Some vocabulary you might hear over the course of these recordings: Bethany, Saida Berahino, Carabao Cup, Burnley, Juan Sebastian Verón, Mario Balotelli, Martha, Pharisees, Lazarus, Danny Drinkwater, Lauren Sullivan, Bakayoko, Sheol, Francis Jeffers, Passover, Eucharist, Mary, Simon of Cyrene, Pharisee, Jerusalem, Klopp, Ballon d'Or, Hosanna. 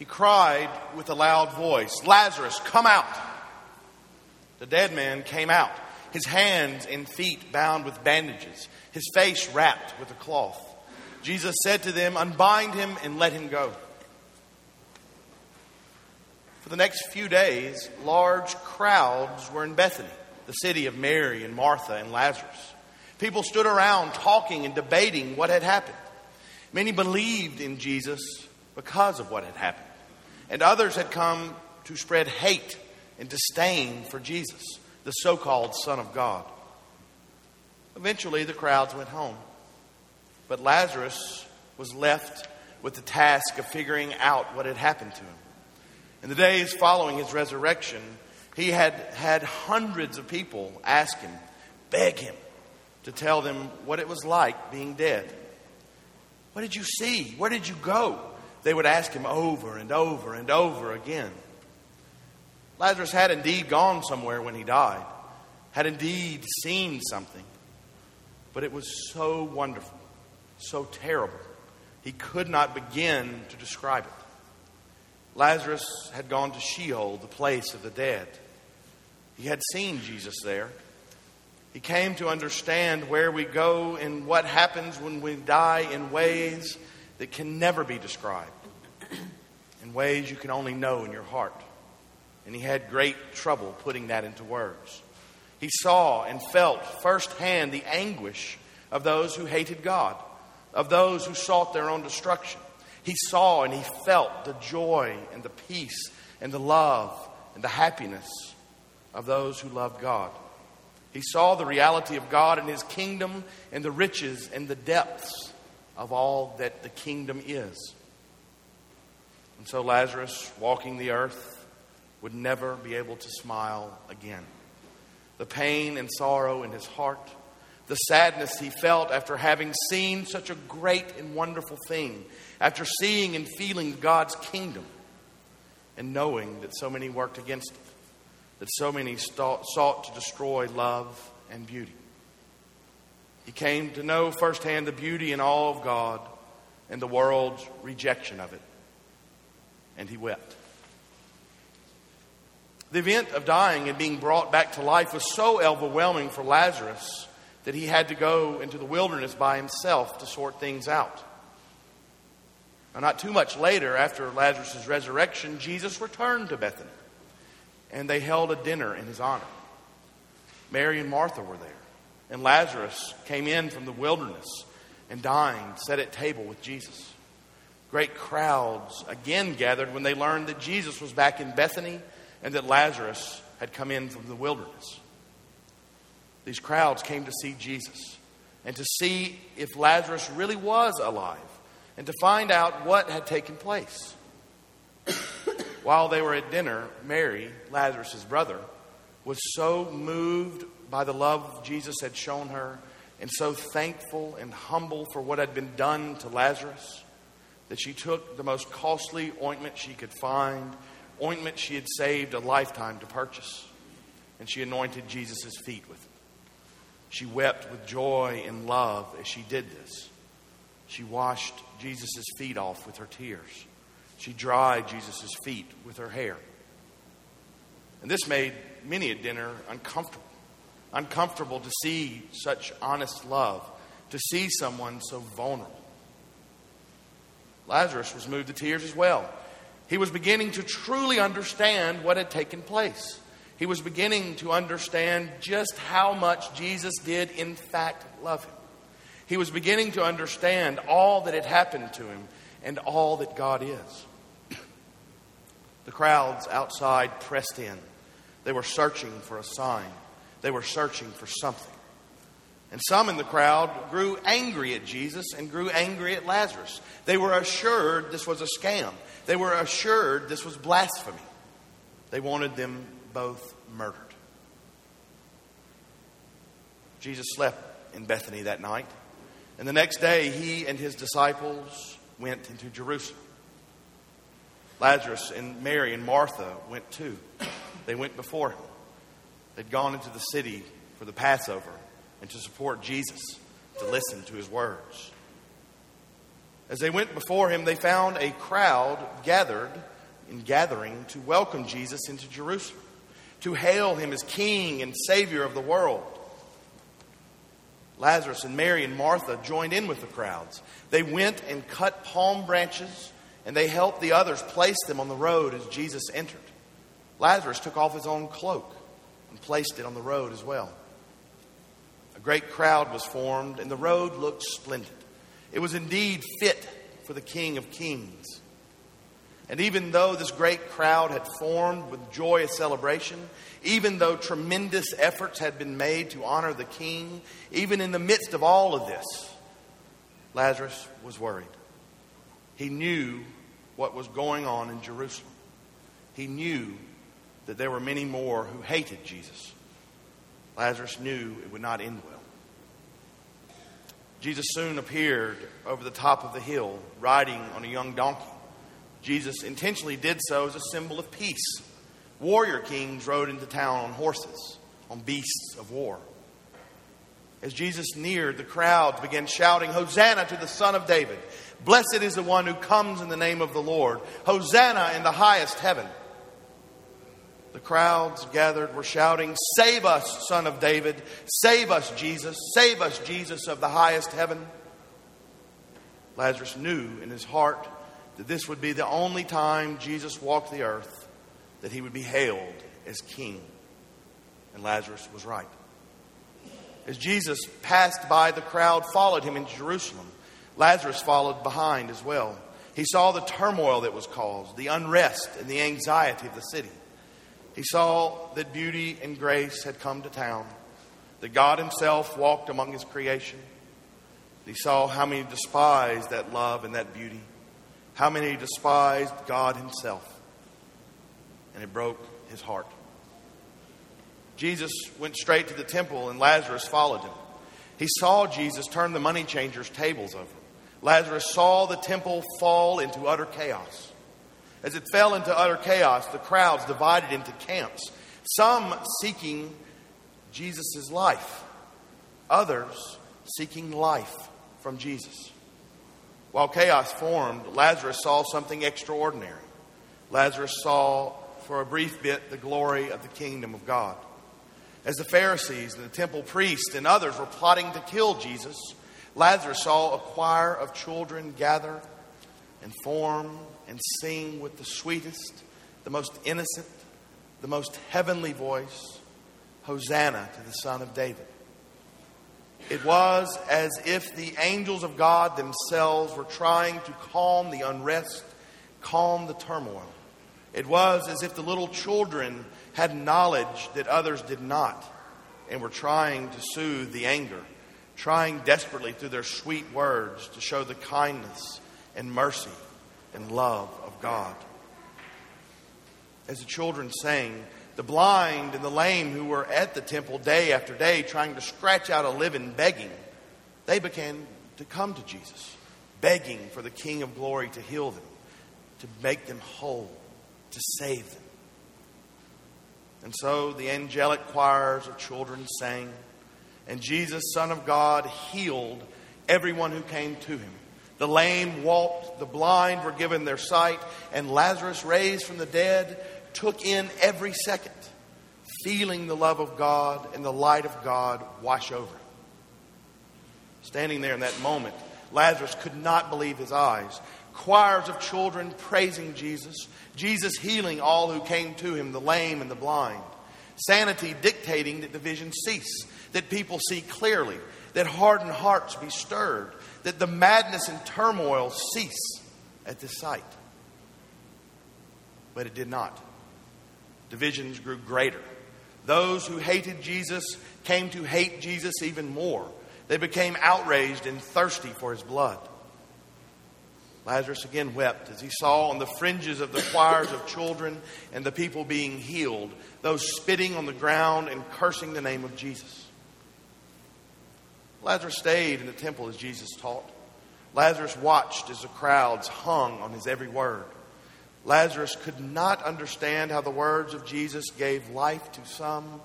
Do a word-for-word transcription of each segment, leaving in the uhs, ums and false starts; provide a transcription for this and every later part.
He cried with a loud voice, "Lazarus, come out!" The dead man came out, his hands and feet bound with bandages, his face wrapped with a cloth. Jesus said to them, "Unbind him and let him go." For the next few days, large crowds were in Bethany, the city of Mary and Martha and Lazarus. People stood around talking and debating what had happened. Many believed in Jesus because of what had happened, and others had come to spread hate and disdain for Jesus, the so-called Son of God. Eventually, the crowds went home, but Lazarus was left with the task of figuring out what had happened to him. In the days following his resurrection, he had had hundreds of people ask him, beg him, to tell them what it was like being dead. What did you see? Where did you go? They would ask him over and over and over again. Lazarus had indeed gone somewhere when he died, had indeed seen something, but it was so wonderful, so terrible, he could not begin to describe it. Lazarus had gone to Sheol, the place of the dead. He had seen Jesus there. He came to understand where we go and what happens when we die in ways that can never be described, in ways you can only know in your heart. And he had great trouble putting that into words. He saw and felt firsthand the anguish of those who hated God, of those who sought their own destruction. He saw and he felt the joy and the peace and the love and the happiness of those who loved God. He saw the reality of God and His kingdom and the riches and the depths of all that the kingdom is. And so Lazarus, walking the earth, would never be able to smile again. The pain and sorrow in his heart, the sadness he felt after having seen such a great and wonderful thing, after seeing and feeling God's kingdom, and knowing that so many worked against it, that so many sought to destroy love and beauty. He came to know firsthand the beauty and awe of God and the world's rejection of it. And he wept. The event of dying and being brought back to life was so overwhelming for Lazarus that he had to go into the wilderness by himself to sort things out. Now, not too much later, after Lazarus' resurrection, Jesus returned to Bethany, and they held a dinner in his honor. Mary and Martha were there, and Lazarus came in from the wilderness and dined, sat at table with Jesus. Great crowds again gathered when they learned that Jesus was back in Bethany and that Lazarus had come in from the wilderness. These crowds came to see Jesus and to see if Lazarus really was alive and to find out what had taken place. While they were at dinner, Mary, Lazarus' brother, was so moved by the love Jesus had shown her and so thankful and humble for what had been done to Lazarus that she took the most costly ointment she could find, ointment she had saved a lifetime to purchase, and she anointed Jesus' feet with it. She wept with joy and love as she did this. She washed Jesus' feet off with her tears. She dried Jesus' feet with her hair. And this made many at dinner uncomfortable. Uncomfortable to see such honest love, to see someone so vulnerable. Lazarus was moved to tears as well. He was beginning to truly understand what had taken place. He was beginning to understand just how much Jesus did, in fact, love him. He was beginning to understand all that had happened to him and all that God is. The crowds outside pressed in. They were searching for a sign. They were searching for something. And some in the crowd grew angry at Jesus and grew angry at Lazarus. They were assured this was a scam. They were assured this was blasphemy. They wanted them both murdered. Jesus slept in Bethany that night, and the next day he and his disciples went into Jerusalem. Lazarus and Mary and Martha went too. They went before him. They'd gone into the city for the Passover and to support Jesus, to listen to his words. As they went before him, they found a crowd gathered and gathering to welcome Jesus into Jerusalem, to hail him as King and Savior of the world. Lazarus and Mary and Martha joined in with the crowds. They went and cut palm branches, and they helped the others place them on the road as Jesus entered. Lazarus took off his own cloak and placed it on the road as well. A great crowd was formed, and the road looked splendid. It was indeed fit for the King of Kings. And even though this great crowd had formed with joyous celebration, even though tremendous efforts had been made to honor the King, even in the midst of all of this, Lazarus was worried. He knew what was going on in Jerusalem. He knew that there were many more who hated Jesus. Lazarus knew it would not end well. Jesus soon appeared over the top of the hill, riding on a young donkey. Jesus intentionally did so as a symbol of peace. Warrior kings rode into town on horses, on beasts of war. As Jesus neared, the crowds began shouting, "Hosanna to the Son of David! Blessed is the one who comes in the name of the Lord! Hosanna in the highest heaven!" The crowds gathered were shouting, "Save us, Son of David! Save us, Jesus! Save us, Jesus of the highest heaven!" Lazarus knew in his heart that this would be the only time Jesus walked the earth that he would be hailed as King. And Lazarus was right. As Jesus passed by, the crowd followed him into Jerusalem. Lazarus followed behind as well. He saw the turmoil that was caused, the unrest and the anxiety of the city. He saw that beauty and grace had come to town, that God himself walked among his creation. He saw how many despised that love and that beauty, how many despised God himself. And it broke his heart. Jesus went straight to the temple and Lazarus followed him. He saw Jesus turn the money changers' tables over. Lazarus saw the temple fall into utter chaos. As it fell into utter chaos, the crowds divided into camps, some seeking Jesus' life, others seeking life from Jesus. While chaos formed, Lazarus saw something extraordinary. Lazarus saw for a brief bit the glory of the kingdom of God. As the Pharisees and the temple priests and others were plotting to kill Jesus, Lazarus saw a choir of children gather and form and sing with the sweetest, the most innocent, the most heavenly voice, "Hosanna to the Son of David." It was as if the angels of God themselves were trying to calm the unrest, calm the turmoil. It was as if the little children had knowledge that others did not and were trying to soothe the anger, trying desperately through their sweet words to show the kindness and mercy and love of God. As the children sang, the blind and the lame who were at the temple day after day trying to scratch out a living begging, they began to come to Jesus, begging for the King of Glory to heal them, to make them whole, to save them. And so the angelic choirs of children sang, and Jesus, Son of God, healed everyone who came to him. The lame walked, the blind were given their sight, and Lazarus, raised from the dead, took in every second, feeling the love of God and the light of God wash over him. Standing there in that moment, Lazarus could not believe his eyes. Choirs of children praising Jesus, Jesus healing all who came to him, the lame and the blind. Sanity dictating that the vision cease, that people see clearly, that hardened hearts be stirred, that the madness and turmoil cease at this sight. But it did not. Divisions grew greater. Those who hated Jesus came to hate Jesus even more. They became outraged and thirsty for his blood. Lazarus again wept as he saw on the fringes of the choirs of children and the people being healed, those spitting on the ground and cursing the name of Jesus. Lazarus stayed in the temple as Jesus taught. Lazarus watched as the crowds hung on his every word. Lazarus could not understand how the words of Jesus gave life to some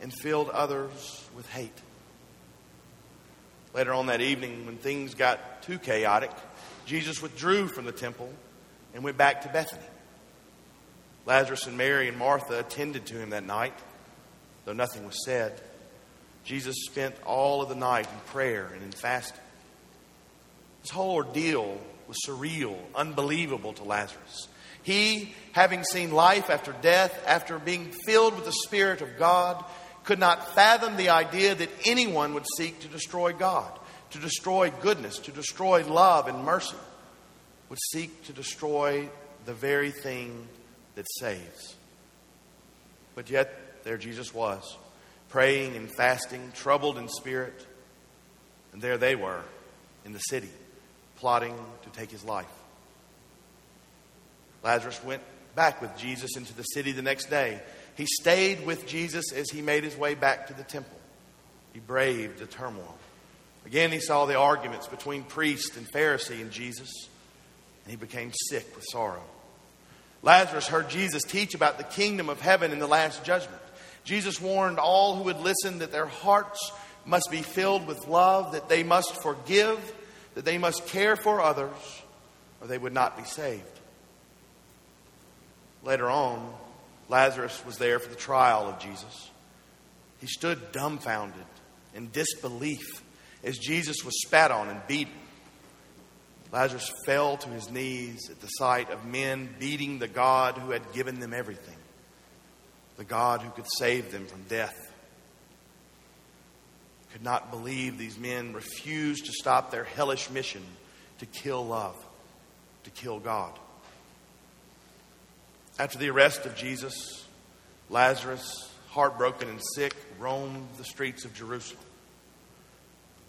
and filled others with hate. Later on that evening, when things got too chaotic, Jesus withdrew from the temple and went back to Bethany. Lazarus and Mary and Martha attended to him that night, though nothing was said. Jesus spent all of the night in prayer and in fasting. This whole ordeal was surreal, unbelievable to Lazarus. He, having seen life after death, after being filled with the Spirit of God, could not fathom the idea that anyone would seek to destroy God, to destroy goodness, to destroy love and mercy, would seek to destroy the very thing that saves. But yet, there Jesus was, praying and fasting, troubled in spirit. And there they were, in the city, plotting to take his life. Lazarus went back with Jesus into the city the next day. He stayed with Jesus as he made his way back to the temple. He braved the turmoil. Again, he saw the arguments between priest and Pharisee and Jesus, and he became sick with sorrow. Lazarus heard Jesus teach about the kingdom of heaven in the last judgment. Jesus warned all who would listen that their hearts must be filled with love, that they must forgive, that they must care for others, or they would not be saved. Later on, Lazarus was there for the trial of Jesus. He stood dumbfounded in disbelief as Jesus was spat on and beaten. Lazarus fell to his knees at the sight of men beating the God who had given them everything, the God who could save them from death. He could not believe these men refused to stop their hellish mission to kill love, to kill God. After the arrest of Jesus, Lazarus, heartbroken and sick, roamed the streets of Jerusalem.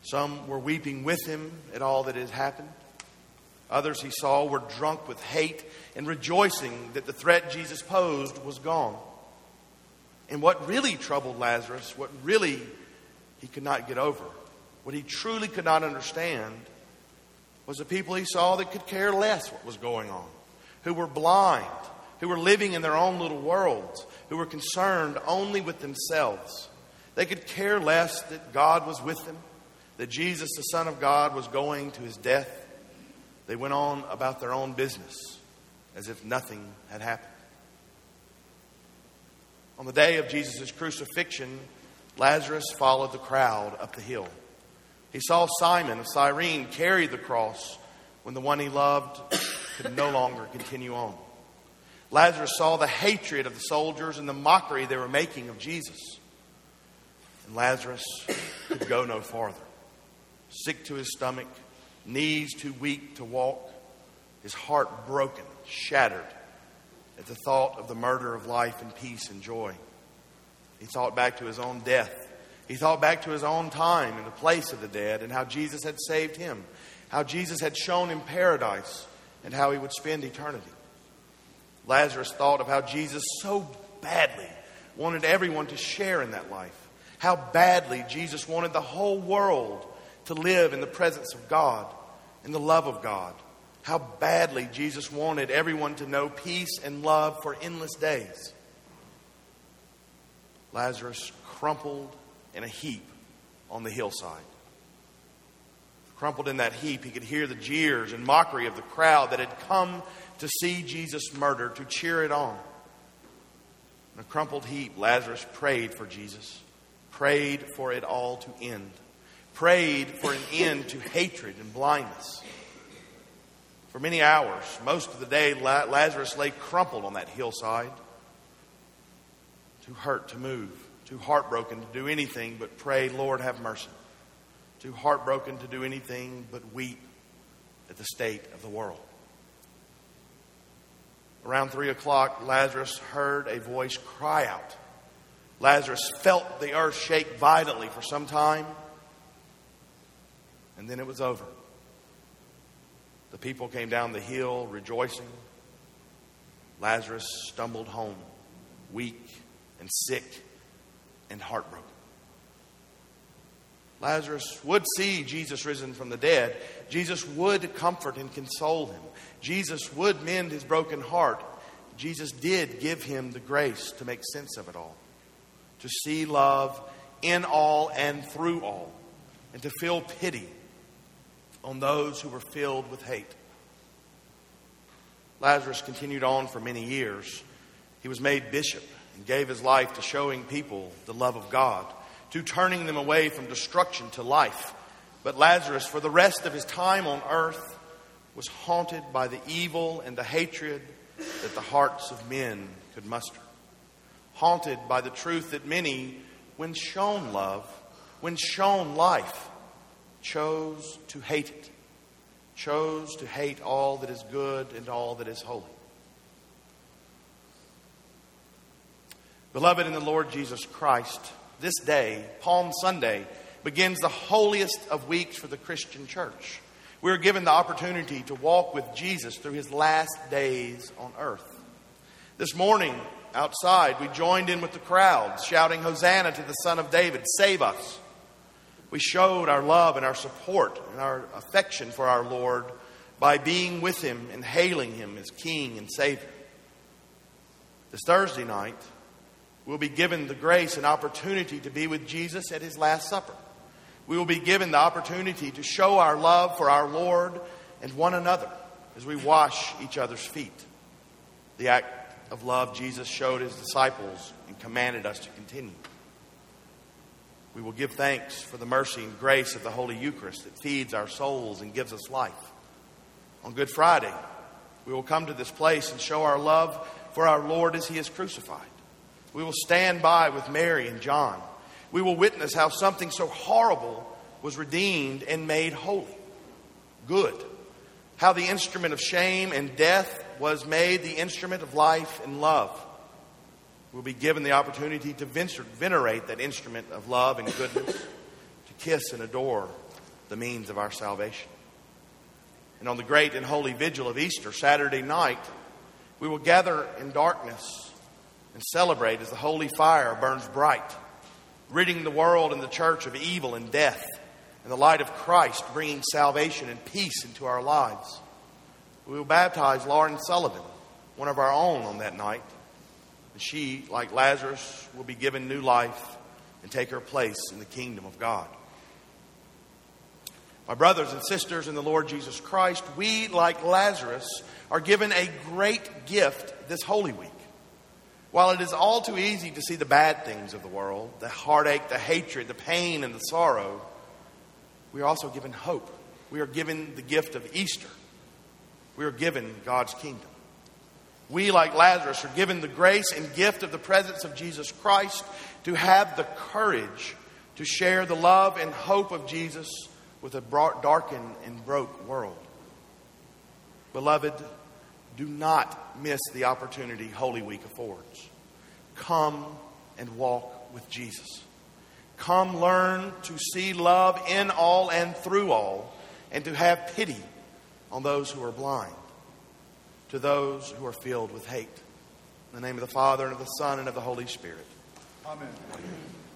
Some were weeping with him at all that had happened. Others he saw were drunk with hate and rejoicing that the threat Jesus posed was gone. And what really troubled Lazarus, what really he could not get over, what he truly could not understand, was the people he saw that could care less what was going on, who were blind, who were living in their own little worlds, who were concerned only with themselves. They could care less that God was with them, that Jesus, the Son of God, was going to his death. They went on about their own business as if nothing had happened. On the day of Jesus' crucifixion, Lazarus followed the crowd up the hill. He saw Simon of Cyrene carry the cross when the one he loved could no longer continue on. Lazarus saw the hatred of the soldiers and the mockery they were making of Jesus. And Lazarus could go no farther. Sick to his stomach, knees too weak to walk, his heart broken, shattered at the thought of the murder of life and peace and joy. He thought back to his own death. He thought back to his own time in the place of the dead and how Jesus had saved him, how Jesus had shown him paradise, and how he would spend eternity. Lazarus thought of how Jesus so badly wanted everyone to share in that life. How badly Jesus wanted the whole world to live in the presence of God, in the love of God. How badly Jesus wanted everyone to know peace and love for endless days. Lazarus crumpled in a heap on the hillside. Crumpled in that heap, he could hear the jeers and mockery of the crowd that had come to see Jesus murdered, to cheer it on. In a crumpled heap, Lazarus prayed for Jesus, prayed for it all to end, prayed for an end to hatred and blindness. For many hours, most of the day, Lazarus lay crumpled on that hillside, too hurt to move, too heartbroken to do anything but pray, "Lord, have mercy." Too heartbroken to do anything but weep at the state of the world. Around three o'clock, Lazarus heard a voice cry out. Lazarus felt the earth shake violently for some time, and then it was over. The people came down the hill rejoicing. Lazarus stumbled home, weak and sick and heartbroken. Lazarus would see Jesus risen from the dead. Jesus would comfort and console him. Jesus would mend his broken heart. Jesus did give him the grace to make sense of it all, to see love in all and through all, and to feel pity on those who were filled with hate. Lazarus continued on for many years. He was made bishop and gave his life to showing people the love of God, to turning them away from destruction to life. But Lazarus, for the rest of his time on earth, was haunted by the evil and the hatred that the hearts of men could muster. Haunted by the truth that many, when shown love, when shown life, chose to hate it. Chose to hate all that is good and all that is holy. Beloved in the Lord Jesus Christ, this day, Palm Sunday, begins the holiest of weeks for the Christian church. We are given the opportunity to walk with Jesus through his last days on earth. This morning, outside, we joined in with the crowds, shouting, "Hosanna to the Son of David, save us." We showed our love and our support and our affection for our Lord by being with him and hailing him as King and Savior. This Thursday night, we'll be given the grace and opportunity to be with Jesus at his Last Supper. We will be given the opportunity to show our love for our Lord and one another as we wash each other's feet. The act of love Jesus showed his disciples and commanded us to continue. We will give thanks for the mercy and grace of the Holy Eucharist that feeds our souls and gives us life. On Good Friday, we will come to this place and show our love for our Lord as he is crucified. We will stand by with Mary and John. We will witness how something so horrible was redeemed and made holy, good. How the instrument of shame and death was made the instrument of life and love. We'll be given the opportunity to venerate that instrument of love and goodness, to kiss and adore the means of our salvation. And on the great and holy vigil of Easter, Saturday night, we will gather in darkness and celebrate as the holy fire burns bright, ridding the world and the church of evil and death, and the light of Christ bringing salvation and peace into our lives. We will baptize Lauren Sullivan, one of our own, on that night. She, like Lazarus, will be given new life and take her place in the kingdom of God. My brothers and sisters in the Lord Jesus Christ, we, like Lazarus, are given a great gift this Holy Week. While it is all too easy to see the bad things of the world, the heartache, the hatred, the pain, and the sorrow, we are also given hope. We are given the gift of Easter. We are given God's kingdom. We, like Lazarus, are given the grace and gift of the presence of Jesus Christ to have the courage to share the love and hope of Jesus with a darkened and broke world. Beloved, do not miss the opportunity Holy Week affords. Come and walk with Jesus. Come learn to see love in all and through all, and to have pity on those who are blind, to those who are filled with hate. In the name of the Father, and of the Son, and of the Holy Spirit. Amen. Amen.